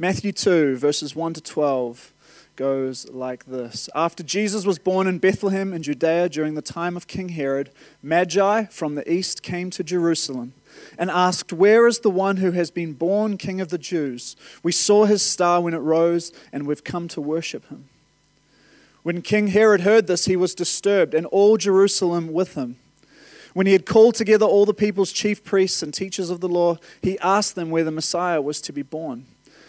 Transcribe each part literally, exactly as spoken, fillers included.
Matthew two, verses one to twelve goes like this. After Jesus was born in Bethlehem in Judea during the time of King Herod, Magi from the east came to Jerusalem and asked, "Where is the one who has been born King of the Jews? We saw his star when it rose, and we've come to worship him." When King Herod heard this, he was disturbed, and all Jerusalem with him. When he had called together all the people's chief priests and teachers of the law, he asked them where the Messiah was to be born.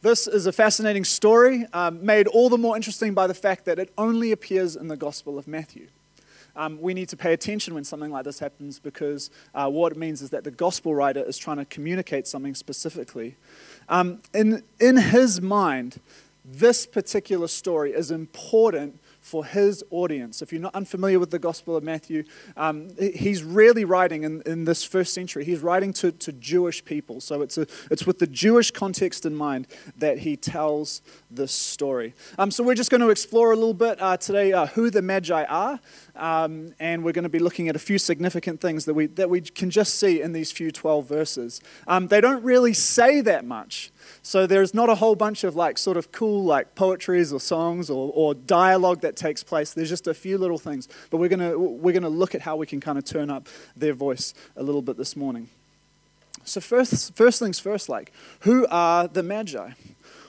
This is a fascinating story, um, made all the more interesting by the fact that it only appears in the Gospel of Matthew. Um, we need to pay attention when something like this happens, because uh, what it means is that the Gospel writer is trying to communicate something specifically. Um, in, in his mind, this particular story is important for his audience. If you're not unfamiliar with the Gospel of Matthew, um, he's really writing in, in this first century. He's writing to, to Jewish people. So it's, a, it's with the Jewish context in mind that he tells this story. Um, so we're just going to explore a little bit uh, today uh, who the Magi are, um, and we're going to be looking at a few significant things that we, that we can just see in these few twelve verses. Um, they don't really say that much. So there's not a whole bunch of like sort of cool like poetries or songs or, or dialogue that takes place. There's just a few little things, but we're gonna we're gonna look at how we can kind of turn up their voice a little bit this morning. So first first things first, like who are the Magi?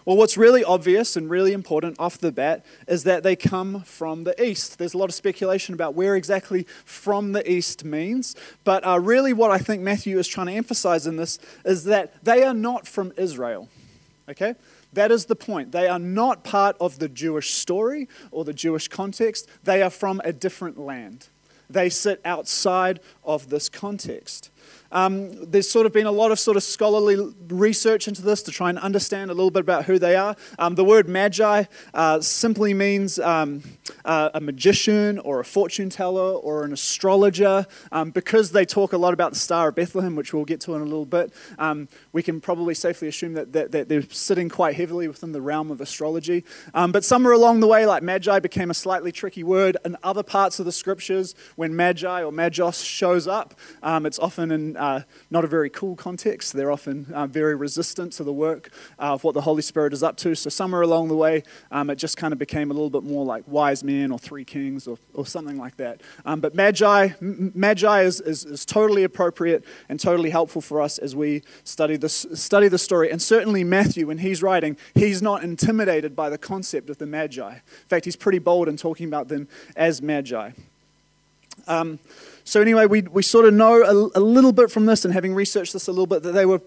Well, what's really obvious and really important off the bat is that they come from the east. There's a lot of speculation about where exactly "from the east" means, but uh, really what I think Matthew is trying to emphasize in this is that they are not from Israel, okay? That is the point. They are not part of the Jewish story or the Jewish context. They are from a different land. They sit outside of this context. Um, there's sort of been a lot of sort of scholarly research into this to try and understand a little bit about who they are. Um, the word magi uh, simply means um, uh, a magician or a fortune teller or an astrologer. Um, because they talk a lot about the Star of Bethlehem, which we'll get to in a little bit, um, we can probably safely assume that, that, that they're sitting quite heavily within the realm of astrology. Um, but somewhere along the way, like magi became a slightly tricky word in other parts of the scriptures. When magi or magos shows up, um, it's often in Uh, not a very cool context. They're often uh, very resistant to the work uh, of what the Holy Spirit is up to. So somewhere along the way, um, it just kind of became a little bit more like wise men or three kings or, or something like that. Um, but magi, m- magi is, is, is totally appropriate and totally helpful for us as we study this study the story. And certainly Matthew, when he's writing, he's not intimidated by the concept of the magi. In fact, he's pretty bold in talking about them as magi. Um, so anyway, we we sort of know a, a little bit from this, and having researched this a little bit, that they were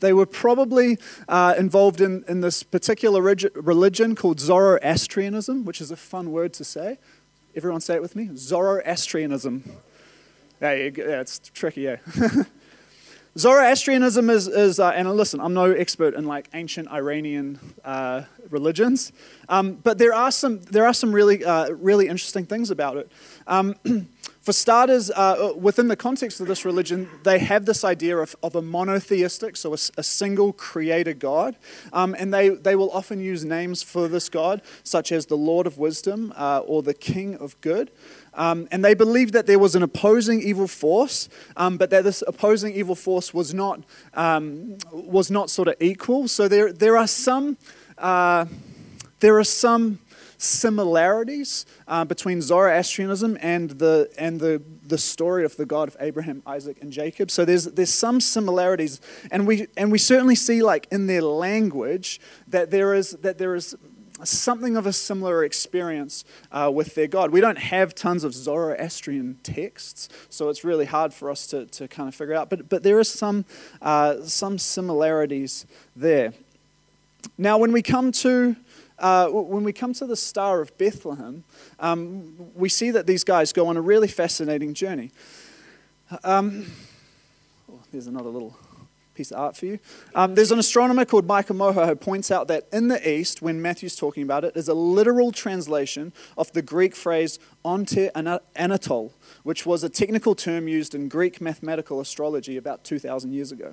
they were probably uh, involved in, in this particular regi- religion called Zoroastrianism, which is a fun word to say. Everyone say it with me: Zoroastrianism. Yeah, yeah, it's tricky, yeah. Zoroastrianism is, is uh, and listen, I'm no expert in like ancient Iranian uh, religions, um, but there are some there are some really uh, really interesting things about it. Um, For starters, uh, within the context of this religion, they have this idea of, of a monotheistic, so a, a single creator God, um, and they, they will often use names for this God, such as the Lord of Wisdom uh, or the King of Good. Um, and they believed that there was an opposing evil force, um, but that this opposing evil force was not um, was not sort of equal. So there there are some uh, there are some similarities uh, between Zoroastrianism and the and the the story of the God of Abraham, Isaac, and Jacob. So there's there's some similarities, and we and we certainly see, like, in their language that there is that there is. something of a similar experience uh, with their God. We don't have tons of Zoroastrian texts, so it's really hard for us to, to kind of figure out. But but there is some uh, some similarities there. Now, when we come to uh, when we come to the Star of Bethlehem, um, we see that these guys go on a really fascinating journey. Um, oh, there's another little piece of art for you. Um, there's an astronomer called Michael Moho who points out that in the East, when Matthew's talking about it, is a literal translation of the Greek phrase onte anatole, which was a technical term used in Greek mathematical astrology about two thousand years ago.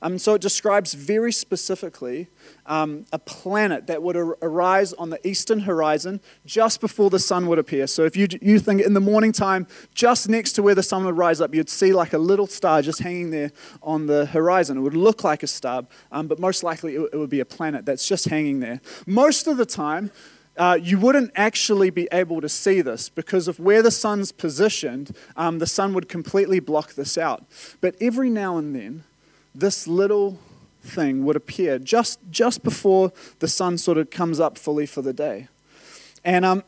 Um, so it describes very specifically um, a planet that would ar arise on the eastern horizon just before the sun would appear. So if you, you think in the morning time, just next to where the sun would rise up, you'd see like a little star just hanging there on the horizon. It would look like a star, um, but most likely it, it would be a planet that's just hanging there. Most of the time, Uh, you wouldn't actually be able to see this because of where the sun's positioned. Um, the sun would completely block this out. But every now and then, this little thing would appear just just before the sun sort of comes up fully for the day. And um,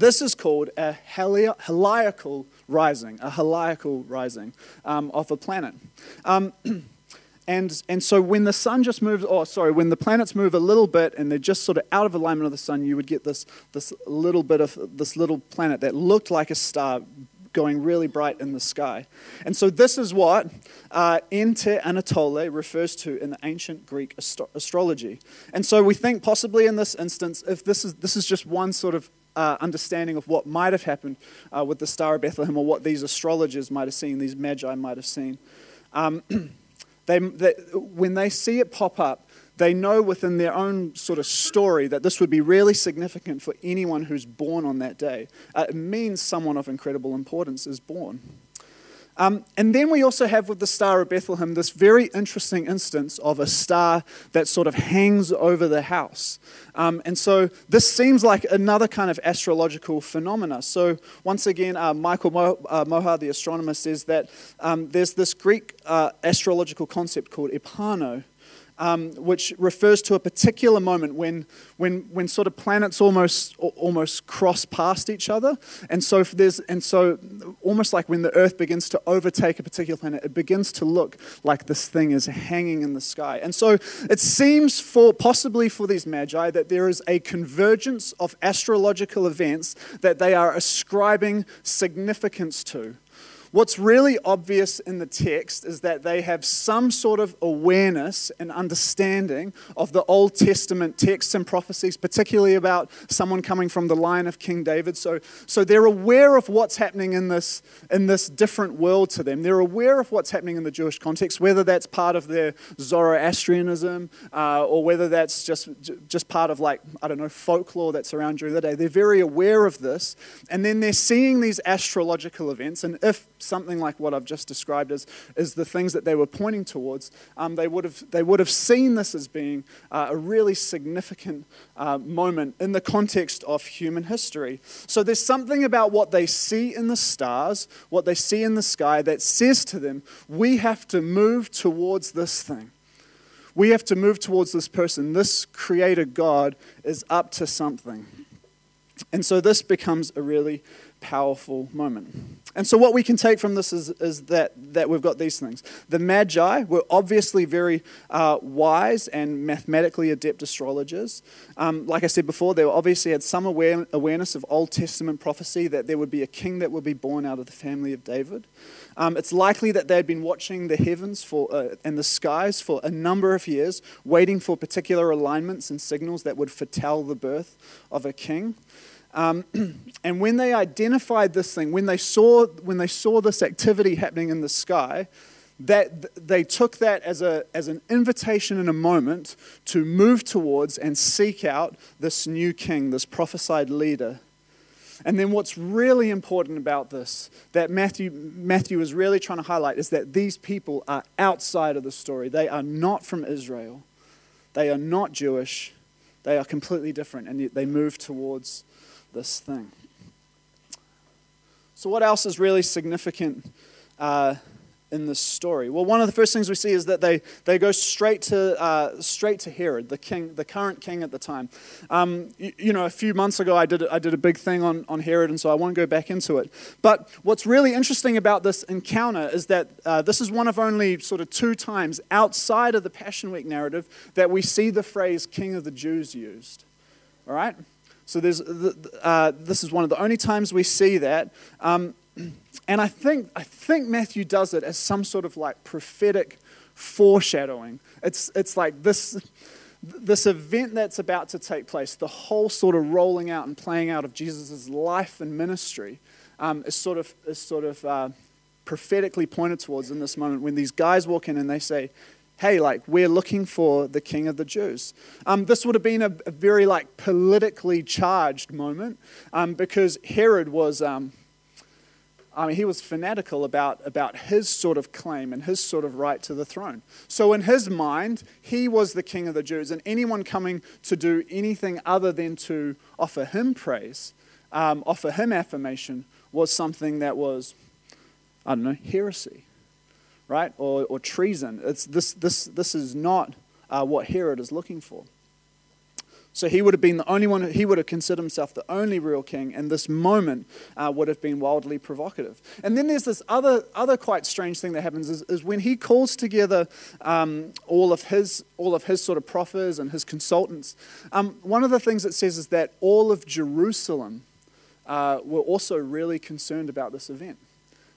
this is called a heli- heliacal rising, a heliacal rising um, of a planet. Um, And and so when the sun just moves, oh sorry, when the planets move a little bit and they're just sort of out of alignment with the sun, you would get this this little bit of this little planet that looked like a star going really bright in the sky. And so this is what uh, Ente Anatole refers to in the ancient Greek astro astrology. And so we think possibly in this instance, if this is this is just one sort of Uh, understanding of what might have happened uh, with the Star of Bethlehem, or what these astrologers might have seen, these magi might have seen. Um, They, they, when they see it pop up, they know within their own sort of story that this would be really significant for anyone who's born on that day. Uh, it means someone of incredible importance is born. Um, and then we also have with the Star of Bethlehem this very interesting instance of a star that sort of hangs over the house. Um, and so this seems like another kind of astrological phenomena. So once again, uh, Michael Mo uh, Moha, the astronomer, says that um, there's this Greek uh, astrological concept called epano, Um, which refers to a particular moment when, when, when sort of planets almost almost cross past each other, and so if there's and so almost like when the Earth begins to overtake a particular planet, it begins to look like this thing is hanging in the sky. And so it seems for possibly for these magi that there is a convergence of astrological events that they are ascribing significance to. What's really obvious in the text is that they have some sort of awareness and understanding of the Old Testament texts and prophecies, particularly about someone coming from the line of King David. So, so they're aware of what's happening in this, in this different world to them. They're aware of what's happening in the Jewish context, whether that's part of their Zoroastrianism uh, or whether that's just, just part of, like, I don't know, folklore that's around during the day. They're very aware of this. And then they're seeing these astrological events. And if something like what I've just described as is the things that they were pointing towards, um, they would have they would have seen this as being uh, a really significant uh, moment in the context of human history. So there's something about what they see in the stars, what they see in the sky, that says to them, we have to move towards this thing. We have to move towards this person. This creator God is up to something. And so this becomes a really powerful moment. And so what we can take from this is, is that, that we've got these things. The Magi were obviously very uh, wise and mathematically adept astrologers. Um, like I said before, they were obviously had some aware, awareness of Old Testament prophecy that there would be a king that would be born out of the family of David. Um, it's likely that they had been watching the heavens for, uh, and the skies for a number of years, waiting for particular alignments and signals that would foretell the birth of a king. Um, and when they identified this thing, when they saw when they saw this activity happening in the sky, that they took that as a as an invitation in a moment to move towards and seek out this new king, this prophesied leader. And then what's really important about this, that Matthew Matthew is really trying to highlight, is that these people are outside of the story. They are not from Israel. They are not Jewish. They are completely different, and yet they move towards this thing. So what else is really significant uh, in this story? Well, one of the first things we see is that they they go straight to uh, straight to Herod, the king, the current king at the time. Um, you, you know, a few months ago, I did I did a big thing on on Herod, and so I won't go back into it. But what's really interesting about this encounter is that uh, this is one of only sort of two times outside of the Passion Week narrative that we see the phrase "King of the Jews" used. All right, so there's uh, this is one of the only times we see that. Um, And I think I think Matthew does it as some sort of like prophetic foreshadowing. It's it's like this this event that's about to take place, the whole sort of rolling out and playing out of Jesus' life and ministry, um, is sort of is sort of uh, prophetically pointed towards in this moment when these guys walk in and they say, "Hey, like, we're looking for the King of the Jews." Um, this would have been a, a very like politically charged moment, um, because Herod was. Um, I mean, he was fanatical about, about his sort of claim and his sort of right to the throne. So in his mind, he was the king of the Jews, and anyone coming to do anything other than to offer him praise, um, offer him affirmation, was something that was, I don't know, heresy, right? Or, or treason. It's this, this, this is not uh, what Herod is looking for. So he would have been the only one, he would have considered himself the only real king, and this moment uh, would have been wildly provocative. And then there's this other other quite strange thing that happens is, is when he calls together um, all of his all of his sort of prophets and his consultants, um, one of the things it says is that all of Jerusalem uh, were also really concerned about this event.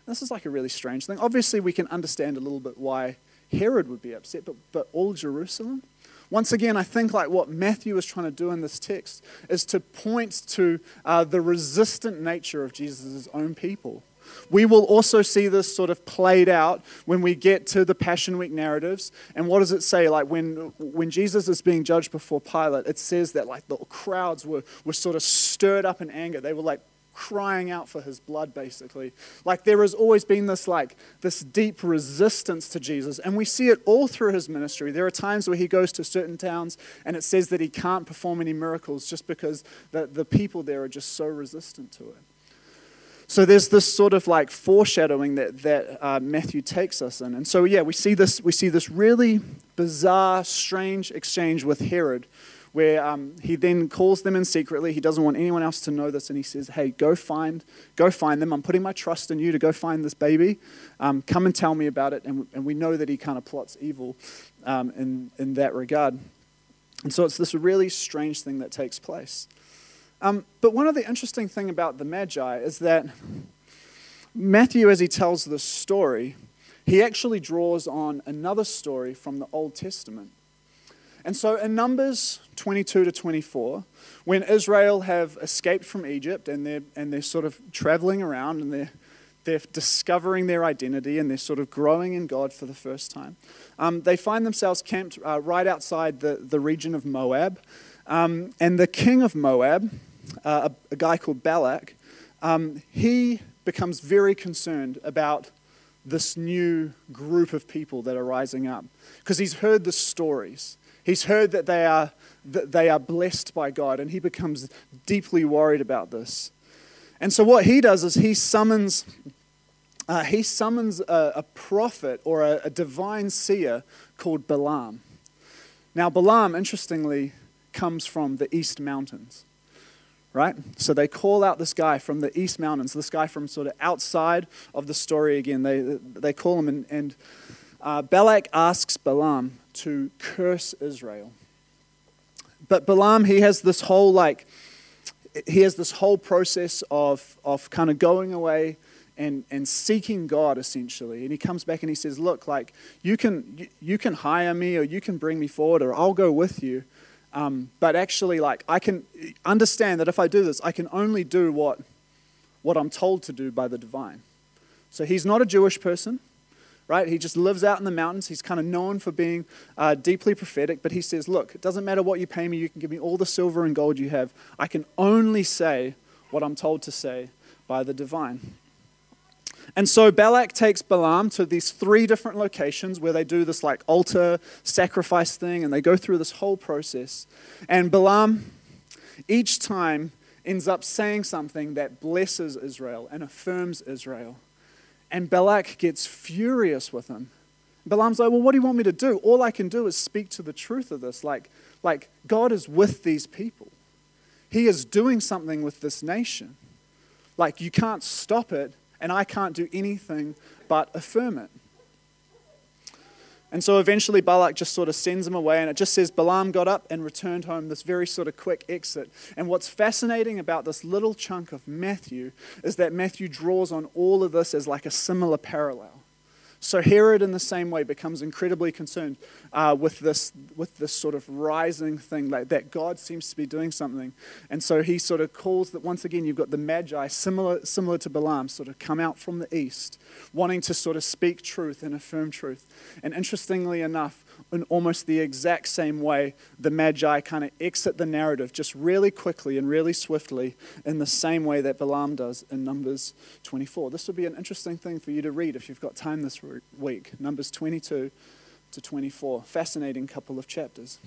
And this is like a really strange thing. Obviously we can understand a little bit why Herod would be upset, but, but all Jerusalem? Once again, I think like what Matthew is trying to do in this text is to point to uh, the resistant nature of Jesus' own people. We will also see this sort of played out when we get to the Passion Week narratives. And what does it say? Like when when Jesus is being judged before Pilate, it says that like the crowds were, were sort of stirred up in anger. They were like crying out for his blood, basically. Like there has always been this like this deep resistance to Jesus, and we see it all through his ministry. There are times where he goes to certain towns and it says that he can't perform any miracles just because the, the people there are just so resistant to it. So there's this sort of like foreshadowing that that uh, Matthew takes us in, and so yeah, we see this we see this really bizarre, strange exchange with Herod, where um, he then calls them in secretly. He doesn't want anyone else to know this, and he says, "Hey, go find, go find them. I'm putting my trust in you to go find this baby. Um, come and tell me about it." And, and we know that he kind of plots evil um, in in that regard. And so it's this really strange thing that takes place. Um, but one of the interesting things about the Magi is that Matthew, as he tells this story, he actually draws on another story from the Old Testament. And so in Numbers twenty-two to twenty-four, when Israel have escaped from Egypt and they're, and they're sort of traveling around and they're, they're discovering their identity and they're sort of growing in God for the first time, um, they find themselves camped uh, right outside the, the region of Moab. Um, and the king of Moab, uh, a, a guy called Balak, um, he becomes very concerned about this new group of people that are rising up because he's heard the stories. He's heard that they are that they are blessed by God, and he becomes deeply worried about this. And so what he does is he summons uh, he summons a, a prophet or a, a divine seer called Balaam. Now Balaam, interestingly, comes from the East Mountains, right? So they call out this guy from the East Mountains, this guy from sort of outside of the story again. They they call him, and, and uh, Balak asks Balaam to curse Israel. But Balaam, he has this whole like, he has this whole process of, of kind of going away and, and seeking God essentially. And he comes back and he says, "Look, like you can you can hire me, or you can bring me forward, or I'll go with you. Um, but actually, like, I can understand that if I do this, I can only do what, what I'm told to do by the divine. So he's not a Jewish person, right? He just lives out in the mountains. He's kind of known for being uh, deeply prophetic, but he says, look, it doesn't matter what you pay me. You can give me all the silver and gold you have. I can only say what I'm told to say by the divine. And so Balak takes Balaam to these three different locations where they do this like altar sacrifice thing, and they go through this whole process. And Balaam each time ends up saying something that blesses Israel and affirms Israel. And Balak gets furious with him. Balaam's like, well, what do you want me to do? All I can do is speak to the truth of this. Like, like God is with these people. He is doing something with this nation. Like, you can't stop it, and I can't do anything but affirm it. And so eventually Balak just sort of sends him away, and it just says Balaam got up and returned home, this very sort of quick exit. And what's fascinating about this little chunk of Matthew is that Matthew draws on all of this as like a similar parallel. So Herod in the same way becomes incredibly concerned uh, with this with this sort of rising thing, like that God seems to be doing something. And so he sort of calls that once again you've got the Magi, similar, similar to Balaam, sort of come out from the east, wanting to sort of speak truth and affirm truth. And interestingly enough, in almost the exact same way, the Magi kind of exit the narrative just really quickly and really swiftly in the same way that Balaam does in Numbers twenty-four. This would be an interesting thing for you to read if you've got time this week. Numbers twenty-two to twenty-four. Fascinating couple of chapters.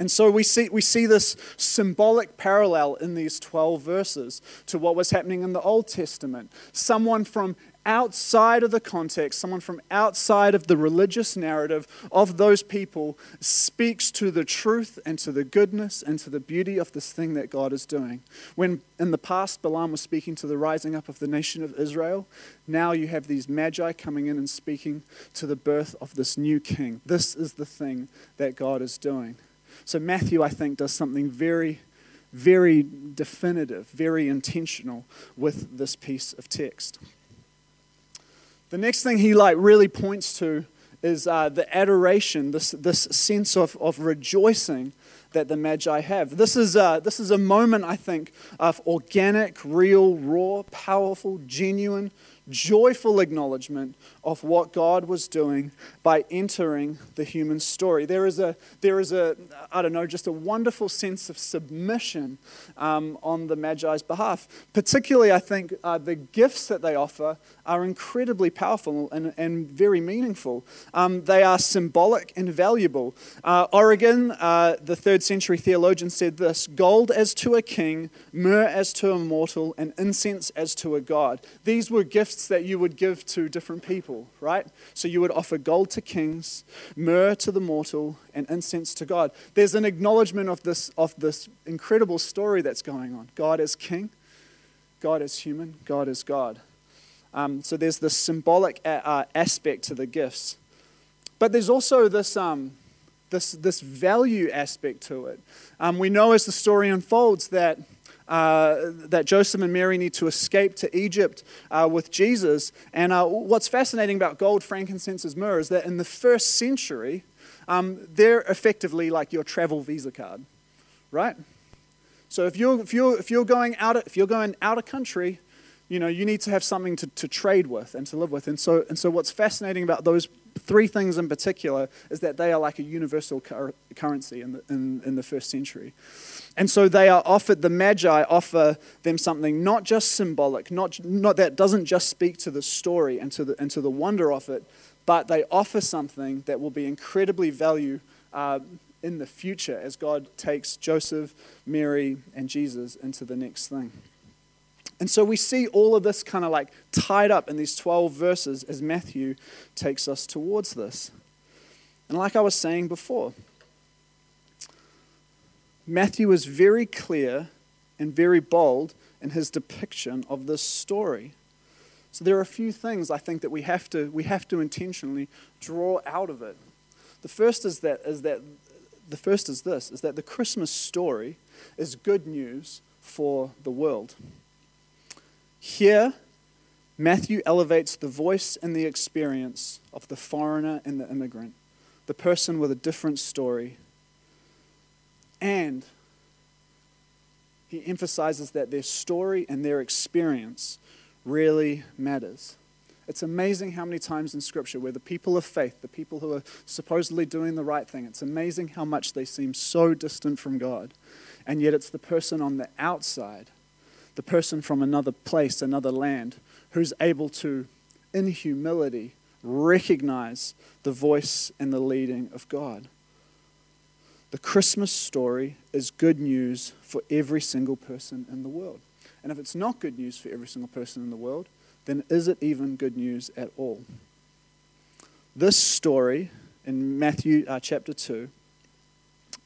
And so we see, we see this symbolic parallel in these twelve verses to what was happening in the Old Testament. Someone from outside of the context, someone from outside of the religious narrative of those people speaks to the truth and to the goodness and to the beauty of this thing that God is doing. When in the past Balaam was speaking to the rising up of the nation of Israel, now you have these Magi coming in and speaking to the birth of this new king. This is the thing that God is doing. So Matthew, I think, does something very, very definitive, very intentional with this piece of text. The next thing he like really points to is uh, the adoration, this, this sense of, of rejoicing that the Magi have. This is, uh, this is a moment, I think, of organic, real, raw, powerful, genuine, joyful acknowledgement of what God was doing by entering the human story. There is a, there is a, I don't know, just a wonderful sense of submission um, on the Magi's behalf. Particularly, I think, uh, the gifts that they offer are incredibly powerful and, and very meaningful. Um, they are symbolic and valuable. Uh, Origen, uh, the third century theologian, said this: gold as to a king, myrrh as to a mortal, and incense as to a god. These were gifts that you would give to different people, right? So you would offer gold to kings, myrrh to the mortal, and incense to God. There's an acknowledgement of this, of this incredible story that's going on. God is king, God is human, God is God. Um, so there's this symbolic a- uh, aspect to the gifts. But there's also this, um, this, this value aspect to it. Um, we know as the story unfolds that, uh, that Joseph and Mary need to escape to Egypt uh, with Jesus. And uh, what's fascinating about gold, frankincense, and myrrh is that in the first century, um, they're effectively like your travel visa card, right? So if you're, if you're, if you're going out of, if you're going out of country, you know, you need to have something to, to trade with and to live with. And so, and so what's fascinating about those three things in particular is that they are like a universal cur- currency in the, in, in the first century. And so they are offered, the Magi offer them something not just symbolic, not, not that doesn't just speak to the story and to the, and to the wonder of it, but they offer something that will be incredibly valuable uh, in the future as God takes Joseph, Mary, and Jesus into the next thing. And so we see all of this kind of like tied up in these twelve verses as Matthew takes us towards this. And like I was saying before, Matthew is very clear and very bold in his depiction of this story. So there are a few things I think that we have to we have to intentionally draw out of it. The first is that is that the first is this is that the Christmas story is good news for the world. Here, Matthew elevates the voice and the experience of the foreigner and the immigrant, the person with a different story. And he emphasizes that their story and their experience really matters. It's amazing how many times in Scripture where the people of faith, the people who are supposedly doing the right thing, it's amazing how much they seem so distant from God. And yet it's the person on the outside, the person from another place, another land, who's able to, in humility, recognize the voice and the leading of God. The Christmas story is good news for every single person in the world. And if it's not good news for every single person in the world, then is it even good news at all? This story in Matthew uh, chapter two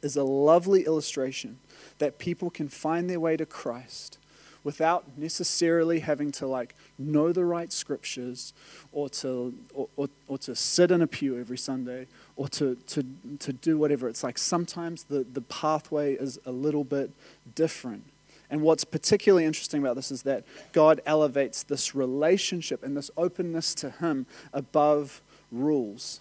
is a lovely illustration that people can find their way to Christ without necessarily having to like know the right scriptures or to or, or, or to sit in a pew every Sunday or to, to, to do whatever. It's like sometimes the, the pathway is a little bit different. And what's particularly interesting about this is that God elevates this relationship and this openness to Him above rules.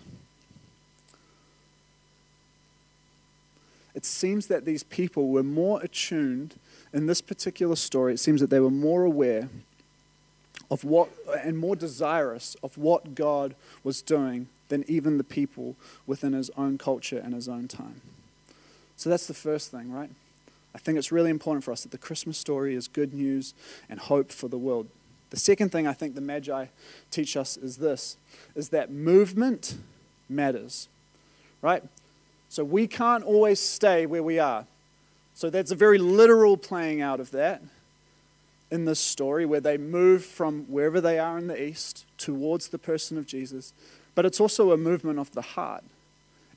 It seems that these people were more attuned, in this particular story, it seems that they were more aware of what, and more desirous of what God was doing than even the people within His own culture and His own time. So that's the first thing, right? I think it's really important for us that the Christmas story is good news and hope for the world. The second thing I think the Magi teach us is this, is that movement matters, right? So we can't always stay where we are. So that's a very literal playing out of that in this story where they move from wherever they are in the east towards the person of Jesus. But it's also a movement of the heart.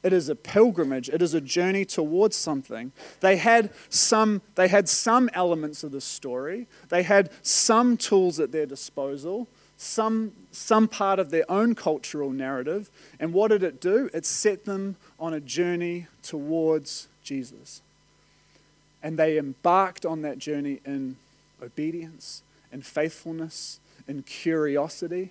It is a pilgrimage. It is a journey towards something. They had some, they had some elements of the story. They had some tools at their disposal, some, some part of their own cultural narrative. And what did it do? It set them on a journey towards Jesus. And they embarked on that journey in obedience, in faithfulness, in curiosity,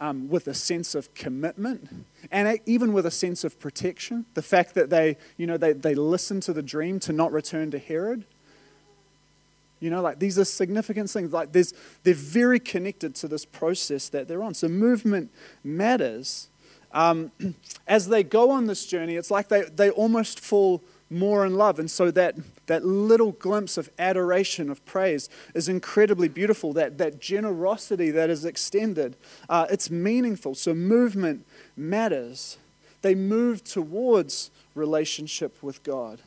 Um, with a sense of commitment and even with a sense of protection. The fact that they, you know, they, they listened to the dream to not return to Herod. You know, like these are significant things. Like there's, they're very connected to this process that they're on. So movement matters. Um, as they go on this journey, it's like they, they almost fall more in love. And so that, that little glimpse of adoration, of praise, is incredibly beautiful. That, that generosity that is extended, uh, it's meaningful. So movement matters. They move towards relationship with God.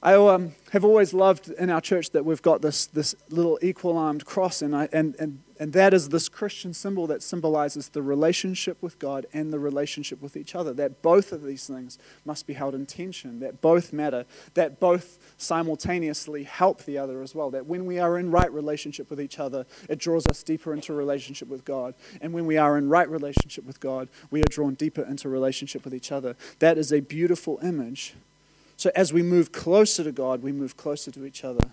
I um, have always loved in our church that we've got this, this little equal-armed cross, and, I, and, and, and that is this Christian symbol that symbolizes the relationship with God and the relationship with each other, that both of these things must be held in tension, that both matter, that both simultaneously help the other as well, that when we are in right relationship with each other, it draws us deeper into relationship with God, and when we are in right relationship with God, we are drawn deeper into relationship with each other. That is a beautiful image. So as we move closer to God, we move closer to each other.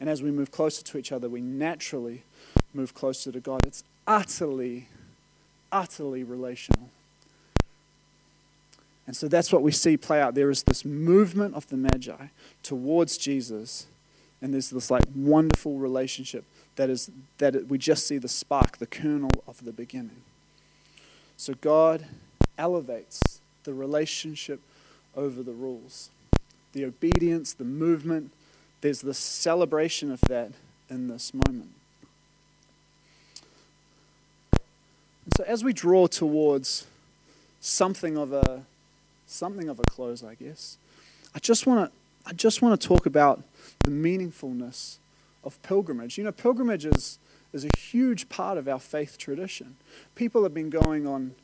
And as we move closer to each other, we naturally move closer to God. It's utterly, utterly relational. And so that's what we see play out. There is this movement of the Magi towards Jesus, and there's this like wonderful relationship that is that it, we just see the spark, the kernel of the beginning. So God elevates the relationship over the rules. The obedience, the movement, there's this celebration of that in this moment. And so as we draw towards something of a something of a close, I guess, I just want to I just want to talk about the meaningfulness of pilgrimage. You know, pilgrimage is, is a huge part of our faith tradition. People have been going on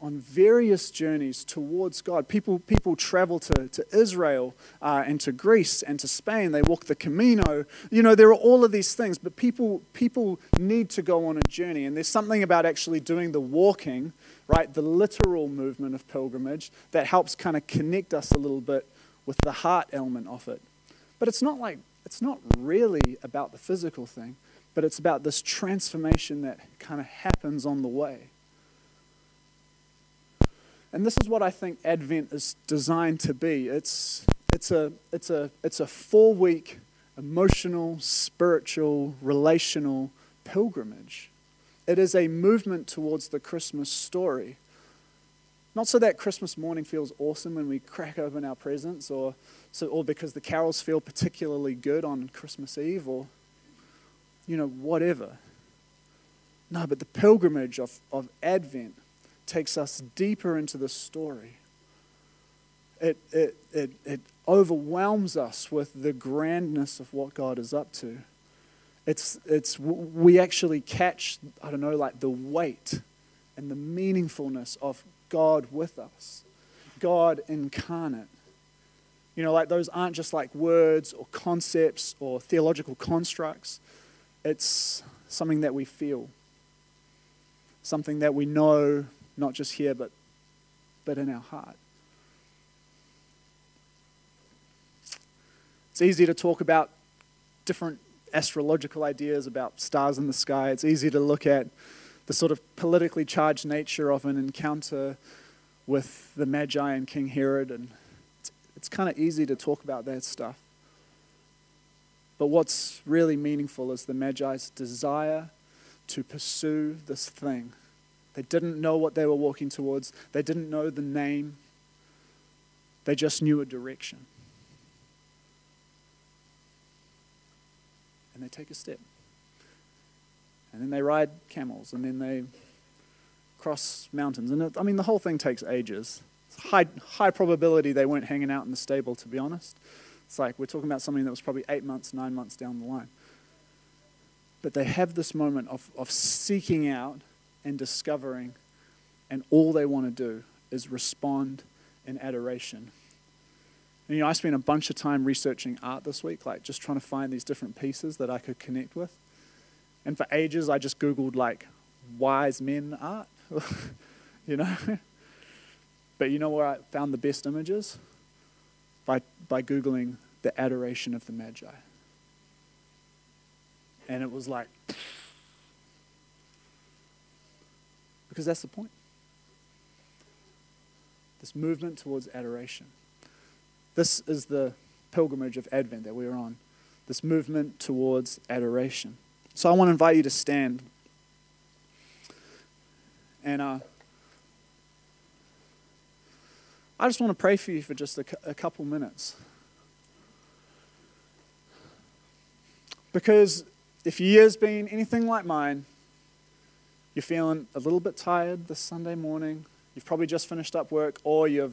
on various journeys towards God. People people travel to, to Israel uh, and to Greece and to Spain. They walk the Camino. You know, there are all of these things, but people people need to go on a journey. And there's something about actually doing the walking, right, the literal movement of pilgrimage that helps kind of connect us a little bit with the heart element of it. But it's not like, it's not really about the physical thing, but it's about this transformation that kind of happens on the way. And this is what I think Advent is designed to be. It's it's a it's a it's a four-week emotional, spiritual, relational pilgrimage. It is a movement towards the Christmas story. Not so that Christmas morning feels awesome when we crack open our presents, or so, or because the carols feel particularly good on Christmas Eve, or you know, whatever. No, but the pilgrimage of, of Advent takes us deeper into the story. It, it, it, it overwhelms us with the grandness of what God is up to. It's, it's, we actually catch, I don't know, like the weight and the meaningfulness of God with us, God incarnate. You know, like those aren't just like words or concepts or theological constructs. It's something that we feel, something that we know, not just here, but, but in our heart. It's easy to talk about different astrological ideas about stars in the sky. It's easy to look at the sort of politically charged nature of an encounter with the Magi and King Herod, and it's, it's kind of easy to talk about that stuff. But what's really meaningful is the Magi's desire to pursue this thing. They didn't know what they were walking towards. They didn't know the name. They just knew a direction. And they take a step. And then they ride camels. And then they cross mountains. And it, I mean, the whole thing takes ages. It's high, high probability they weren't hanging out in the stable, to be honest. It's like we're talking about something that was probably eight months, nine months down the line. But they have this moment of, of seeking out and discovering, and all they want to do is respond in adoration. And, you know, I spent a bunch of time researching art this week, like just trying to find these different pieces that I could connect with. And for ages, I just Googled, like, wise men art, you know? But you know where I found the best images? By, by Googling the adoration of the Magi. And it was like, because that's the point. This movement towards adoration. This is the pilgrimage of Advent that we're on. This movement towards adoration. So I want to invite you to stand. And uh, I just want to pray for you for just a, a couple minutes. Because if your year's been anything like mine, you're feeling a little bit tired this Sunday morning, you've probably just finished up work, or you're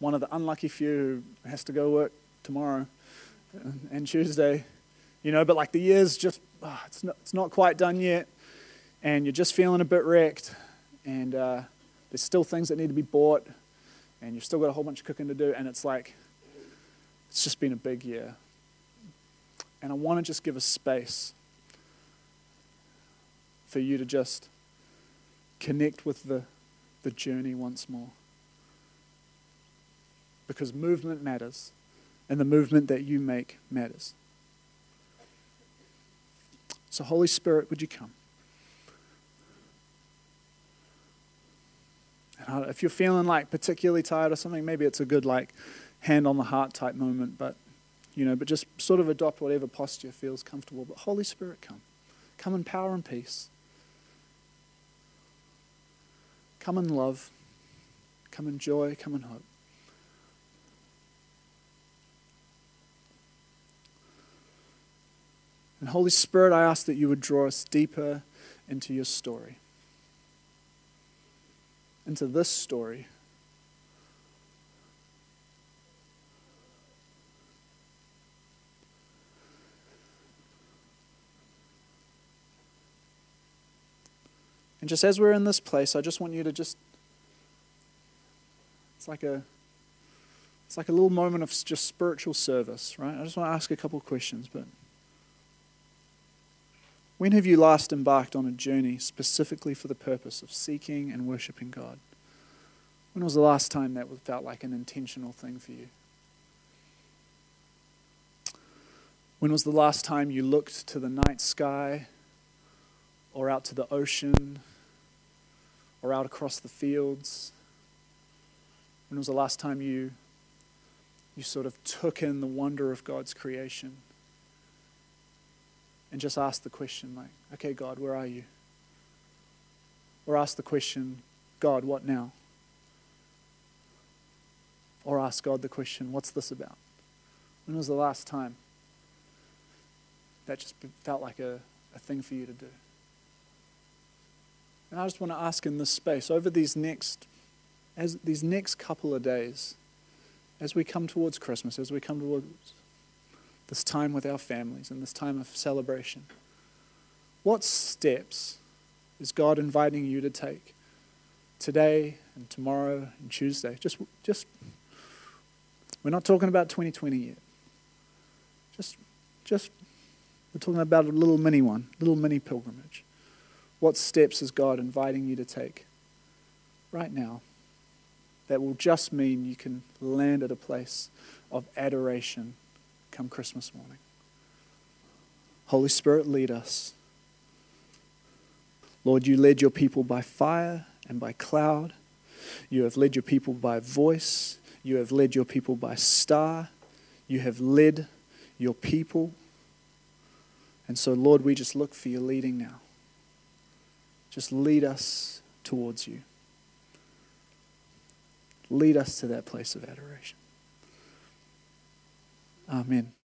one of the unlucky few who has to go work tomorrow and, and Tuesday, you know, but like the year's just, oh, it's, not, it's not quite done yet, and you're just feeling a bit wrecked, and uh, there's still things that need to be bought, and you've still got a whole bunch of cooking to do, and it's like, it's just been a big year. And I want to just give a space for you to just connect with the, the journey once more. Because movement matters, and the movement that you make matters. So Holy Spirit, would you come? If you're feeling like particularly tired or something, maybe it's a good like hand on the heart type moment, but you know, but just sort of adopt whatever posture feels comfortable. But Holy Spirit, come. Come in power and peace. Come in love. Come in joy. Come in hope. And Holy Spirit, I ask that you would draw us deeper into your story. Into this story. And just as we're in this place, I just want you to just, it's like a, it's like a little moment of just spiritual service, right? I just want to ask a couple of questions, but when have you last embarked on a journey specifically for the purpose of seeking and worshiping God? When was the last time that felt like an intentional thing for you? When was the last time you looked to the night sky, or out to the ocean, or out across the fields, When was the last time you, you sort of took in the wonder of God's creation and just asked the question, like, okay, God, where are you? Or ask the question, God, what now? Or ask God the question, what's this about? When was the last time that just felt like a, a thing for you to do? And I just want to ask in this space, over these next, as these next couple of days, as we come towards Christmas, as we come towards this time with our families and this time of celebration, what steps is God inviting you to take today and tomorrow and Tuesday? Just, just, we're not talking about twenty twenty yet. Just, just, we're talking about a little mini one, little mini pilgrimage. What steps is God inviting you to take right now that will just mean you can land at a place of adoration come Christmas morning? Holy Spirit, lead us. Lord, you led your people by fire and by cloud. You have led your people by voice. You have led your people by star. You have led your people. And so, Lord, we just look for your leading now. Just lead us towards you. Lead us to that place of adoration. Amen.